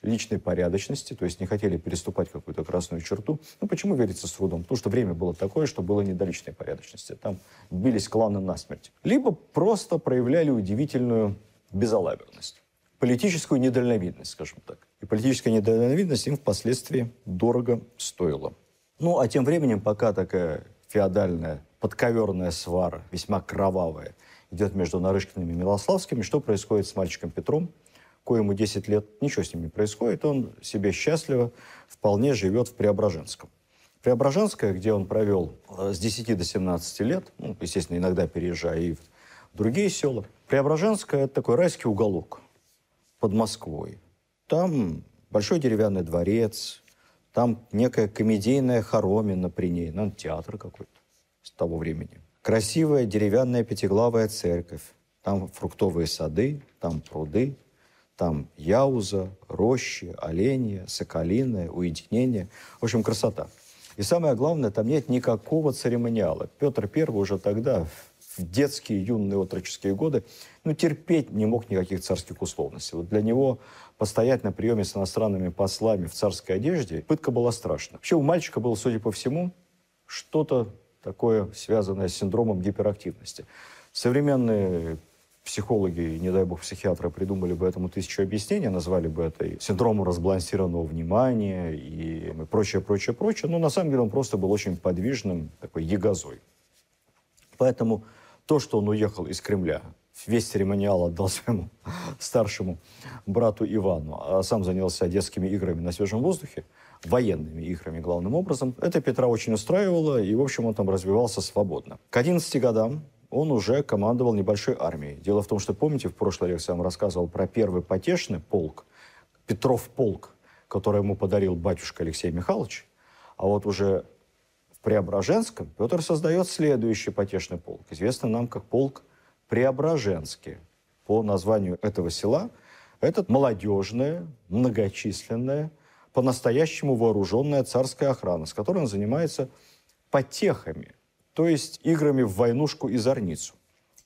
личной порядочности, то есть не хотели переступать какую-то красную черту. Ну, почему верится с трудом? Потому что время было такое, что было не до личной порядочности. Там бились кланы насмерть. Либо просто проявляли удивительную безалаберность. Политическую недальновидность, скажем так. И политическая недальновидность им впоследствии дорого стоила. Ну, а тем временем, пока такая феодальная, подковерная свара, весьма кровавая, идет между Нарышкиными и Милославскими, что происходит с мальчиком Петром? Коему 10 лет, ничего с ним не происходит, он себе счастливо вполне живет в Преображенском. Преображенское, где он провел с 10 до 17 лет, ну, естественно, иногда переезжая и в другие села. Преображенское – это такой райский уголок под Москвой. Там большой деревянный дворец, там некая комедийная хоромина при ней, ну, театр какой-то с того времени. Красивая деревянная пятиглавая церковь, там фруктовые сады, там пруды. Там яуза, рощи, оленья, соколиное, уединение. В общем, красота. И самое главное, там нет никакого церемониала. Петр I уже тогда, в детские, юные, отроческие годы, ну, терпеть не мог никаких царских условностей. Вот для него постоять на приеме с иностранными послами в царской одежде пытка была страшна. Вообще у мальчика было, судя по всему, что-то такое, связанное с синдромом гиперактивности. Современные психологи, не дай бог, психиатры придумали бы этому тысячу объяснений, назвали бы это и синдромом разбалансированного внимания и прочее, прочее, прочее. Но на самом деле он просто был очень подвижным, такой ягозой. Поэтому то, что он уехал из Кремля, весь церемониал отдал своему старшему брату Ивану, а сам занялся детскими играми на свежем воздухе, военными играми главным образом, это Петра очень устраивало, и, в общем, он там развивался свободно. К 11 годам он уже командовал небольшой армией. Дело в том, что, помните, в прошлой лекции я вам рассказывал про первый потешный полк, Петров полк, который ему подарил батюшка Алексей Михайлович. А вот уже в Преображенском Петр создает следующий потешный полк, известный нам как полк Преображенский. По названию этого села, это молодежное, многочисленное, по-настоящему вооруженная царская охрана, с которой он занимается потехами. то есть играми в войнушку и зорницу.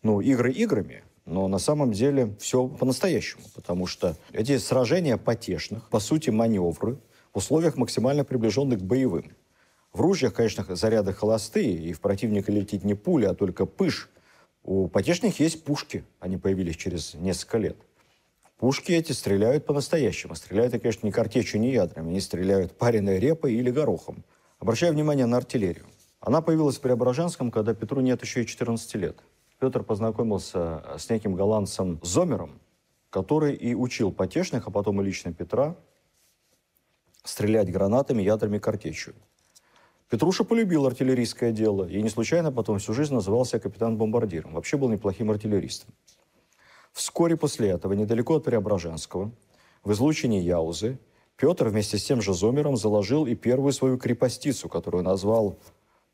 Ну, игры играми, но на самом деле все по-настоящему, потому что эти сражения потешных, по сути, маневры в условиях, максимально приближенных к боевым. В ружьях, конечно, заряды холостые, и в противника летит не пуля, а только пыш. У потешных есть пушки, они появились через несколько лет. Пушки эти стреляют по-настоящему. Стреляют, конечно, не картечью, не ядрами, они стреляют пареной репой или горохом. Обращаю внимание на артиллерию. Она появилась в Преображенском, когда Петру нет еще и 14 лет. Петр познакомился с неким голландцем Зомером, который и учил потешных, а потом и лично Петра, стрелять гранатами, ядрами, картечью. Петруша полюбил артиллерийское дело и не случайно потом всю жизнь называл себя капитан-бомбардиром. Вообще был неплохим артиллеристом. Вскоре после этого, недалеко от Преображенского, в излучине Яузы, Петр вместе с тем же Зомером заложил и первую свою крепостицу, которую назвал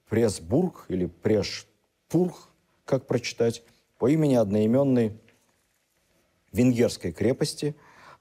Пресбург или Прешпург, как прочитать, по имени одноименной венгерской крепости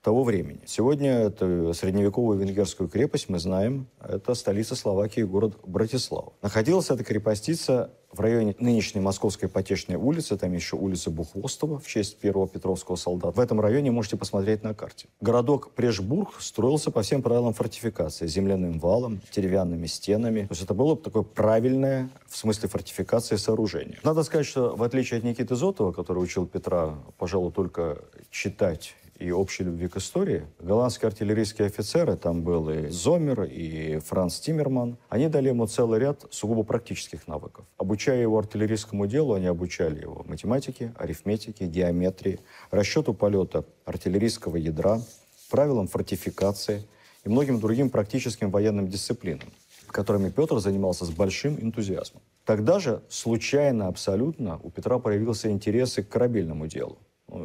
того времени. Сегодня эту средневековую венгерскую крепость мы знаем, это столица Словакии, город Братислава. Находилась эта крепостица в районе нынешней Московской Потешной улицы, там еще улица Бухвостова в честь первого петровского солдата. В этом районе можете посмотреть на карте. Городок Прешбург строился по всем правилам фортификации, земляным валом, деревянными стенами. То есть это было такое правильное, в смысле фортификации, сооружение. Надо сказать, что в отличие от Никиты Зотова, который учил Петра, пожалуй, только читать и общей любви к истории, голландские артиллерийские офицеры, там был и Зомер, и Франц Тимерман, они дали ему целый ряд сугубо практических навыков. Обучая его артиллерийскому делу, они обучали его математике, арифметике, геометрии, расчету полета артиллерийского ядра, правилам фортификации и многим другим практическим военным дисциплинам, которыми Петр занимался с большим энтузиазмом. Тогда же, случайно абсолютно, у Петра появился интерес и к корабельному делу.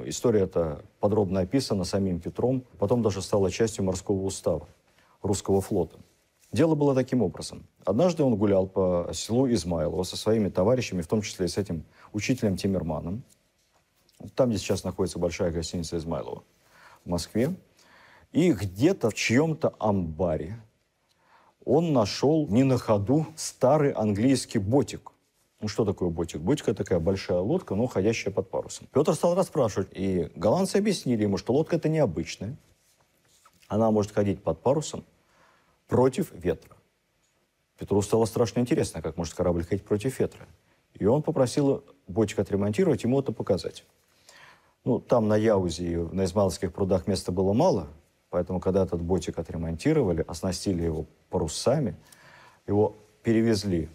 История эта подробно описана самим Петром, потом даже стала частью морского устава русского флота. Дело было таким образом. Однажды он гулял по селу Измайлово со своими товарищами, в том числе и с этим учителем Тимерманом. Там, где сейчас находится большая гостиница Измайлово в Москве. И где-то в чьем-то амбаре он нашел не на ходу старый английский ботик. Ну, что такое ботик? Ботик – это такая большая лодка, но ходящая под парусом. Петр стал расспрашивать, и голландцы объяснили ему, что лодка – это необычная. Она может ходить под парусом против ветра. Петру стало страшно интересно, как может корабль ходить против ветра. И он попросил ботик отремонтировать, ему это показать. Ну, там на Яузе и на Измайловских прудах места было мало, поэтому, когда этот ботик отремонтировали, оснастили его парусами, его перевезли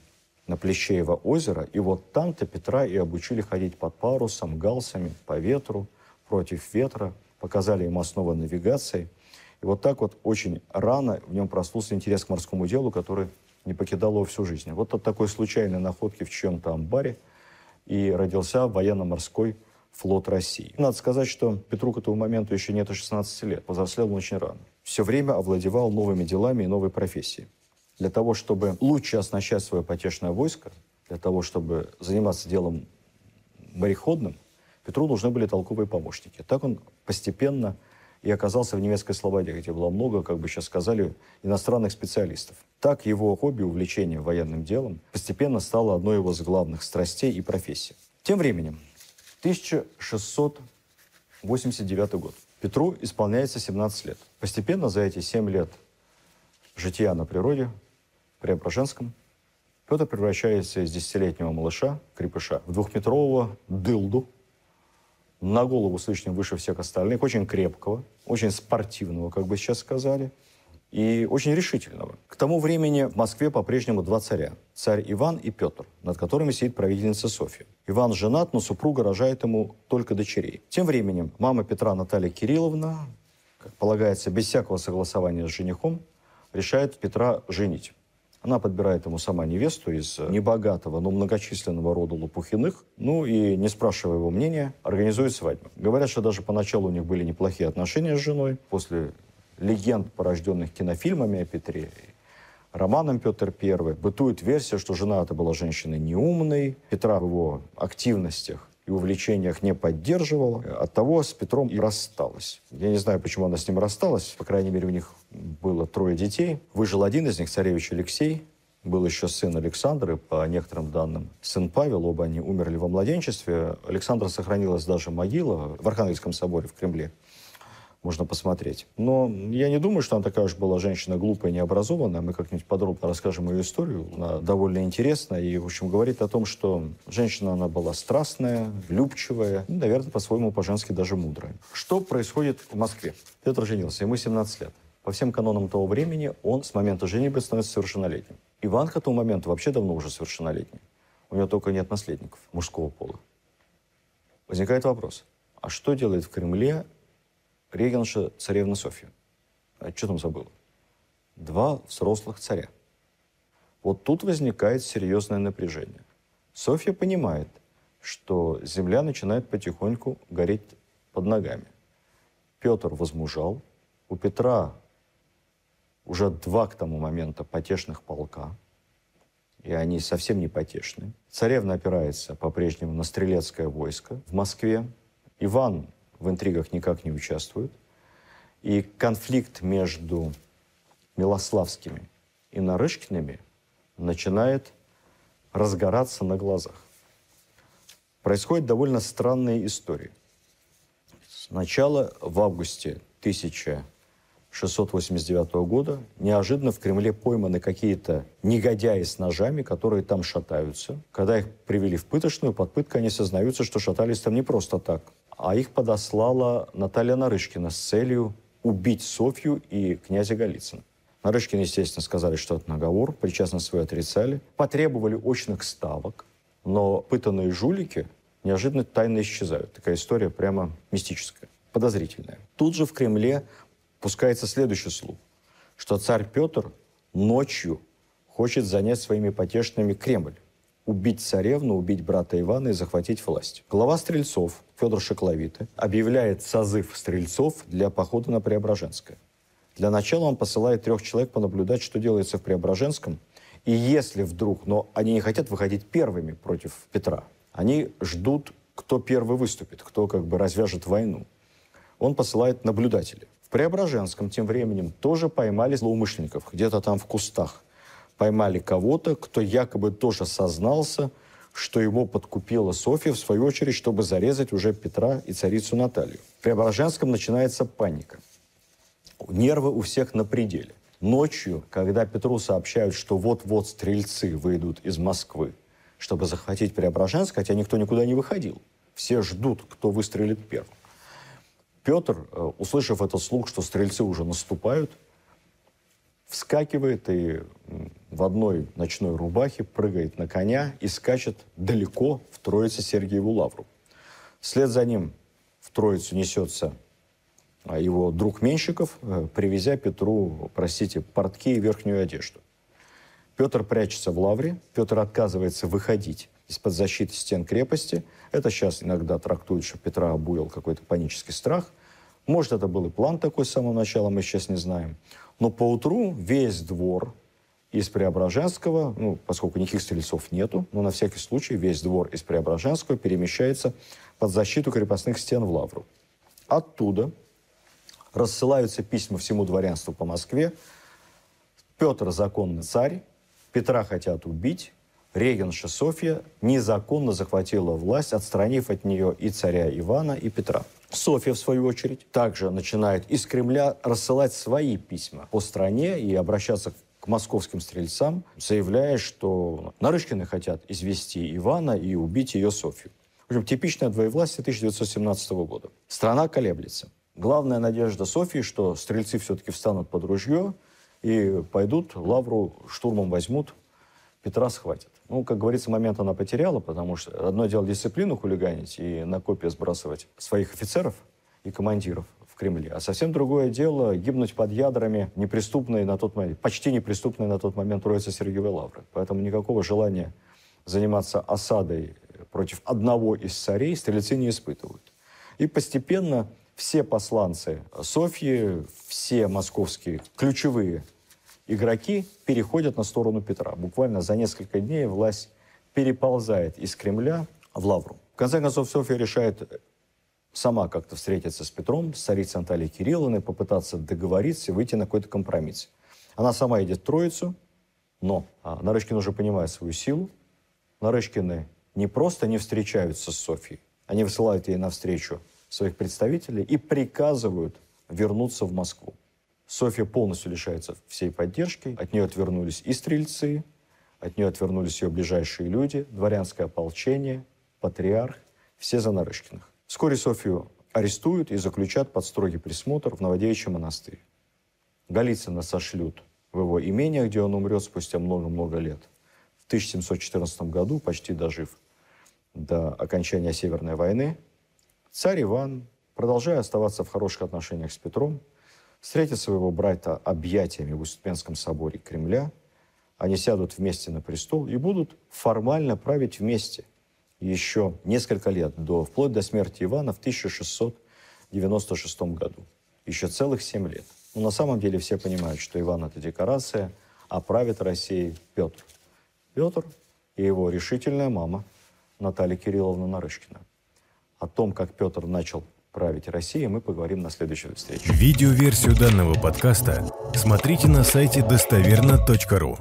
на Плещеево озеро, и вот там-то Петра и обучили ходить под парусом, галсами, по ветру, против ветра, показали им основы навигации. И вот так вот очень рано в нем проснулся интерес к морскому делу, который не покидал его всю жизнь. Вот от такой случайной находки в чьем-то амбаре и родился военно-морской флот России. Надо сказать, что Петру к этому моменту еще нет 16 лет, повзрослел он очень рано. Все время овладевал новыми делами и новой профессией. Для того, чтобы лучше оснащать свое потешное войско, для того, чтобы заниматься делом мореходным, Петру нужны были толковые помощники. Так он постепенно и оказался в немецкой слободе, где было много, как бы сейчас сказали, иностранных специалистов. Так его хобби, увлечение военным делом, постепенно стало одной из главных страстей и профессий. Тем временем, 1689 год. Петру исполняется 17 лет. Постепенно за эти 7 лет жития на природе, Преображенском, Петр превращается из 10-летнего малыша, крепыша, в 2-метрового дылду, на голову с лишним выше всех остальных, очень крепкого, очень спортивного, как бы сейчас сказали, и очень решительного. К тому времени в Москве по-прежнему два царя. Царь Иван и Петр, над которыми сидит правительница Софья. Иван женат, но супруга рожает ему только дочерей. Тем временем мама Петра Наталья Кирилловна, как полагается, без всякого согласования с женихом, решает Петра женить. Она подбирает ему сама невесту из небогатого, но многочисленного рода Лопухиных, ну и, не спрашивая его мнения, организует свадьбу. Говорят, что даже поначалу у них были неплохие отношения с женой. После легенд, порожденных кинофильмами о Петре, романом Петр I, бытует версия, что жена эта была женщиной неумной, Петра в его активностях и увлечениях не поддерживала, оттого с Петром и рассталась. Я не знаю, почему она с ним рассталась, по крайней мере, у них было трое детей. Выжил один из них, царевич Алексей, Был еще сын Александр, и по некоторым данным сын Павел, оба они умерли во младенчестве. Александра сохранилась даже могила в Архангельском соборе в Кремле. Можно посмотреть. Но я не думаю, что она такая уж была женщина глупая и необразованная. Мы как-нибудь подробно расскажем ее историю. Она довольно интересная и, в общем, говорит о том, что женщина она была страстная, влюбчивая, и, наверное, по-своему, по-женски даже мудрая. Что происходит в Москве? Петр женился, ему 17 лет. По всем канонам того времени он с момента женитьбы становится совершеннолетним. Иван к этому моменту вообще давно уже совершеннолетний. У него только нет наследников мужского пола. Возникает вопрос, а что делает в Кремле регенша царевна Софья? А что там забыла? 2 взрослых царя. Вот тут возникает серьезное напряжение. Софья понимает, что земля начинает потихоньку гореть под ногами. Петр возмужал. У Петра уже 2 к тому моменту потешных полка, и они совсем не потешны. Царевна опирается по-прежнему на стрелецкое войско в Москве. Иван в интригах никак не участвует. И конфликт между Милославскими и Нарышкиными начинает разгораться на глазах. Происходит довольно странная история. Сначала в августе 1689 года неожиданно в Кремле пойманы какие-то негодяи с ножами, которые там шатаются. Когда их привели в пыточную, под пыткой они сознаются, что шатались там не просто так, а их подослала Наталья Нарышкина с целью убить Софью и князя Голицына. Нарышкины, естественно, сказали, что это наговор, причастность свою отрицали, потребовали очных ставок, но пытанные жулики неожиданно тайно исчезают. Такая история прямо мистическая, подозрительная. Тут же в Кремле пускается следующий слух, что царь Петр ночью хочет занять своими потешными Кремль, убить царевну, убить брата Ивана и захватить власть. Глава стрельцов Федор Шекловиты объявляет созыв стрельцов для похода на Преображенское. Для начала он посылает 3 человек понаблюдать, что делается в Преображенском, и если вдруг, но они не хотят выходить первыми против Петра, они ждут, кто первый выступит, кто как бы развяжет войну. Он посылает наблюдателей. В Преображенском тем временем тоже поймали злоумышленников, где-то там в кустах. Поймали кого-то, кто якобы тоже сознался, что его подкупила Софья, в свою очередь, чтобы зарезать уже Петра и царицу Наталью. В Преображенском начинается паника. Нервы у всех на пределе. Ночью, когда Петру сообщают, что вот-вот стрельцы выйдут из Москвы, чтобы захватить Преображенск, хотя никто никуда не выходил. Все ждут, кто выстрелит первым. Петр, услышав этот слух, что стрельцы уже наступают, вскакивает и в одной ночной рубахе прыгает на коня и скачет далеко в Троице-Сергиеву лавру. Вслед за ним в Троицу несется его друг Менщиков, привезя Петру, простите, портки и верхнюю одежду. Петр прячется в лавре, Петр отказывается выходить из-под защиты стен крепости. Это сейчас иногда трактуют, что Петра обуял какой-то панический страх. Может, это был и план такой с самого начала, мы сейчас не знаем. Но поутру весь двор из Преображенского, ну, поскольку никаких стрельцов нету, но на всякий случай весь двор из Преображенского перемещается под защиту крепостных стен в лавру. Оттуда рассылаются письма всему дворянству по Москве. Петр законный царь, Петра хотят убить. Регенша Софья незаконно захватила власть, отстранив от нее и царя Ивана, и Петра. Софья, в свою очередь, также начинает из Кремля рассылать свои письма по стране и обращаться к московским стрельцам, заявляя, что Нарышкины хотят извести Ивана и убить ее Софью. В общем, типичное двоевластие 1917 года. Страна колеблется. Главная надежда Софьи, что стрельцы все-таки встанут под ружье и пойдут, лавру штурмом возьмут, Петра схватят. Ну, как говорится, момент она потеряла, потому что одно дело дисциплину хулиганить и на копья сбрасывать своих офицеров и командиров в Кремле, а совсем другое дело гибнуть под ядрами неприступной на тот момент, почти неприступной на тот момент Троице-Сергиевой лавры. Поэтому никакого желания заниматься осадой против одного из царей стрельцы не испытывают. И постепенно все посланцы Софьи, все московские ключевые игроки переходят на сторону Петра. Буквально за несколько дней власть переползает из Кремля в лавру. В конце концов, Софья решает сама как-то встретиться с Петром, с царицей Натальей Кирилловной, попытаться договориться, выйти на какой-то компромисс. Она сама идет в Троицу, Но Нарышкин уже понимает свою силу. Нарышкины не просто не встречаются с Софьей, они высылают ей навстречу своих представителей и приказывают вернуться в Москву. Софья полностью лишается всей поддержки. От нее отвернулись и стрельцы, от нее отвернулись ее ближайшие люди, дворянское ополчение, патриарх, все за Нарышкиных. Вскоре Софью арестуют и заключат под строгий присмотр в Новодевичий монастырь. Голицына сошлют в его имение, где он умрет спустя много-много лет. В 1714 году, почти дожив до окончания Северной войны, царь Иван, продолжая оставаться в хороших отношениях с Петром, встретит своего брата объятиями в Успенском соборе Кремля. Они сядут вместе на престол и будут формально править вместе еще несколько лет, вплоть до смерти Ивана в 1696 году. Еще целых 7 лет. Но на самом деле все понимают, что Иван – это декорация, а правит Россией Петр. Петр и его решительная мама Наталья Кирилловна Нарышкина. О том, как Петр начал править Россией, мы поговорим на следующей встрече. Видеоверсию данного подкаста смотрите на сайте достоверно.ру.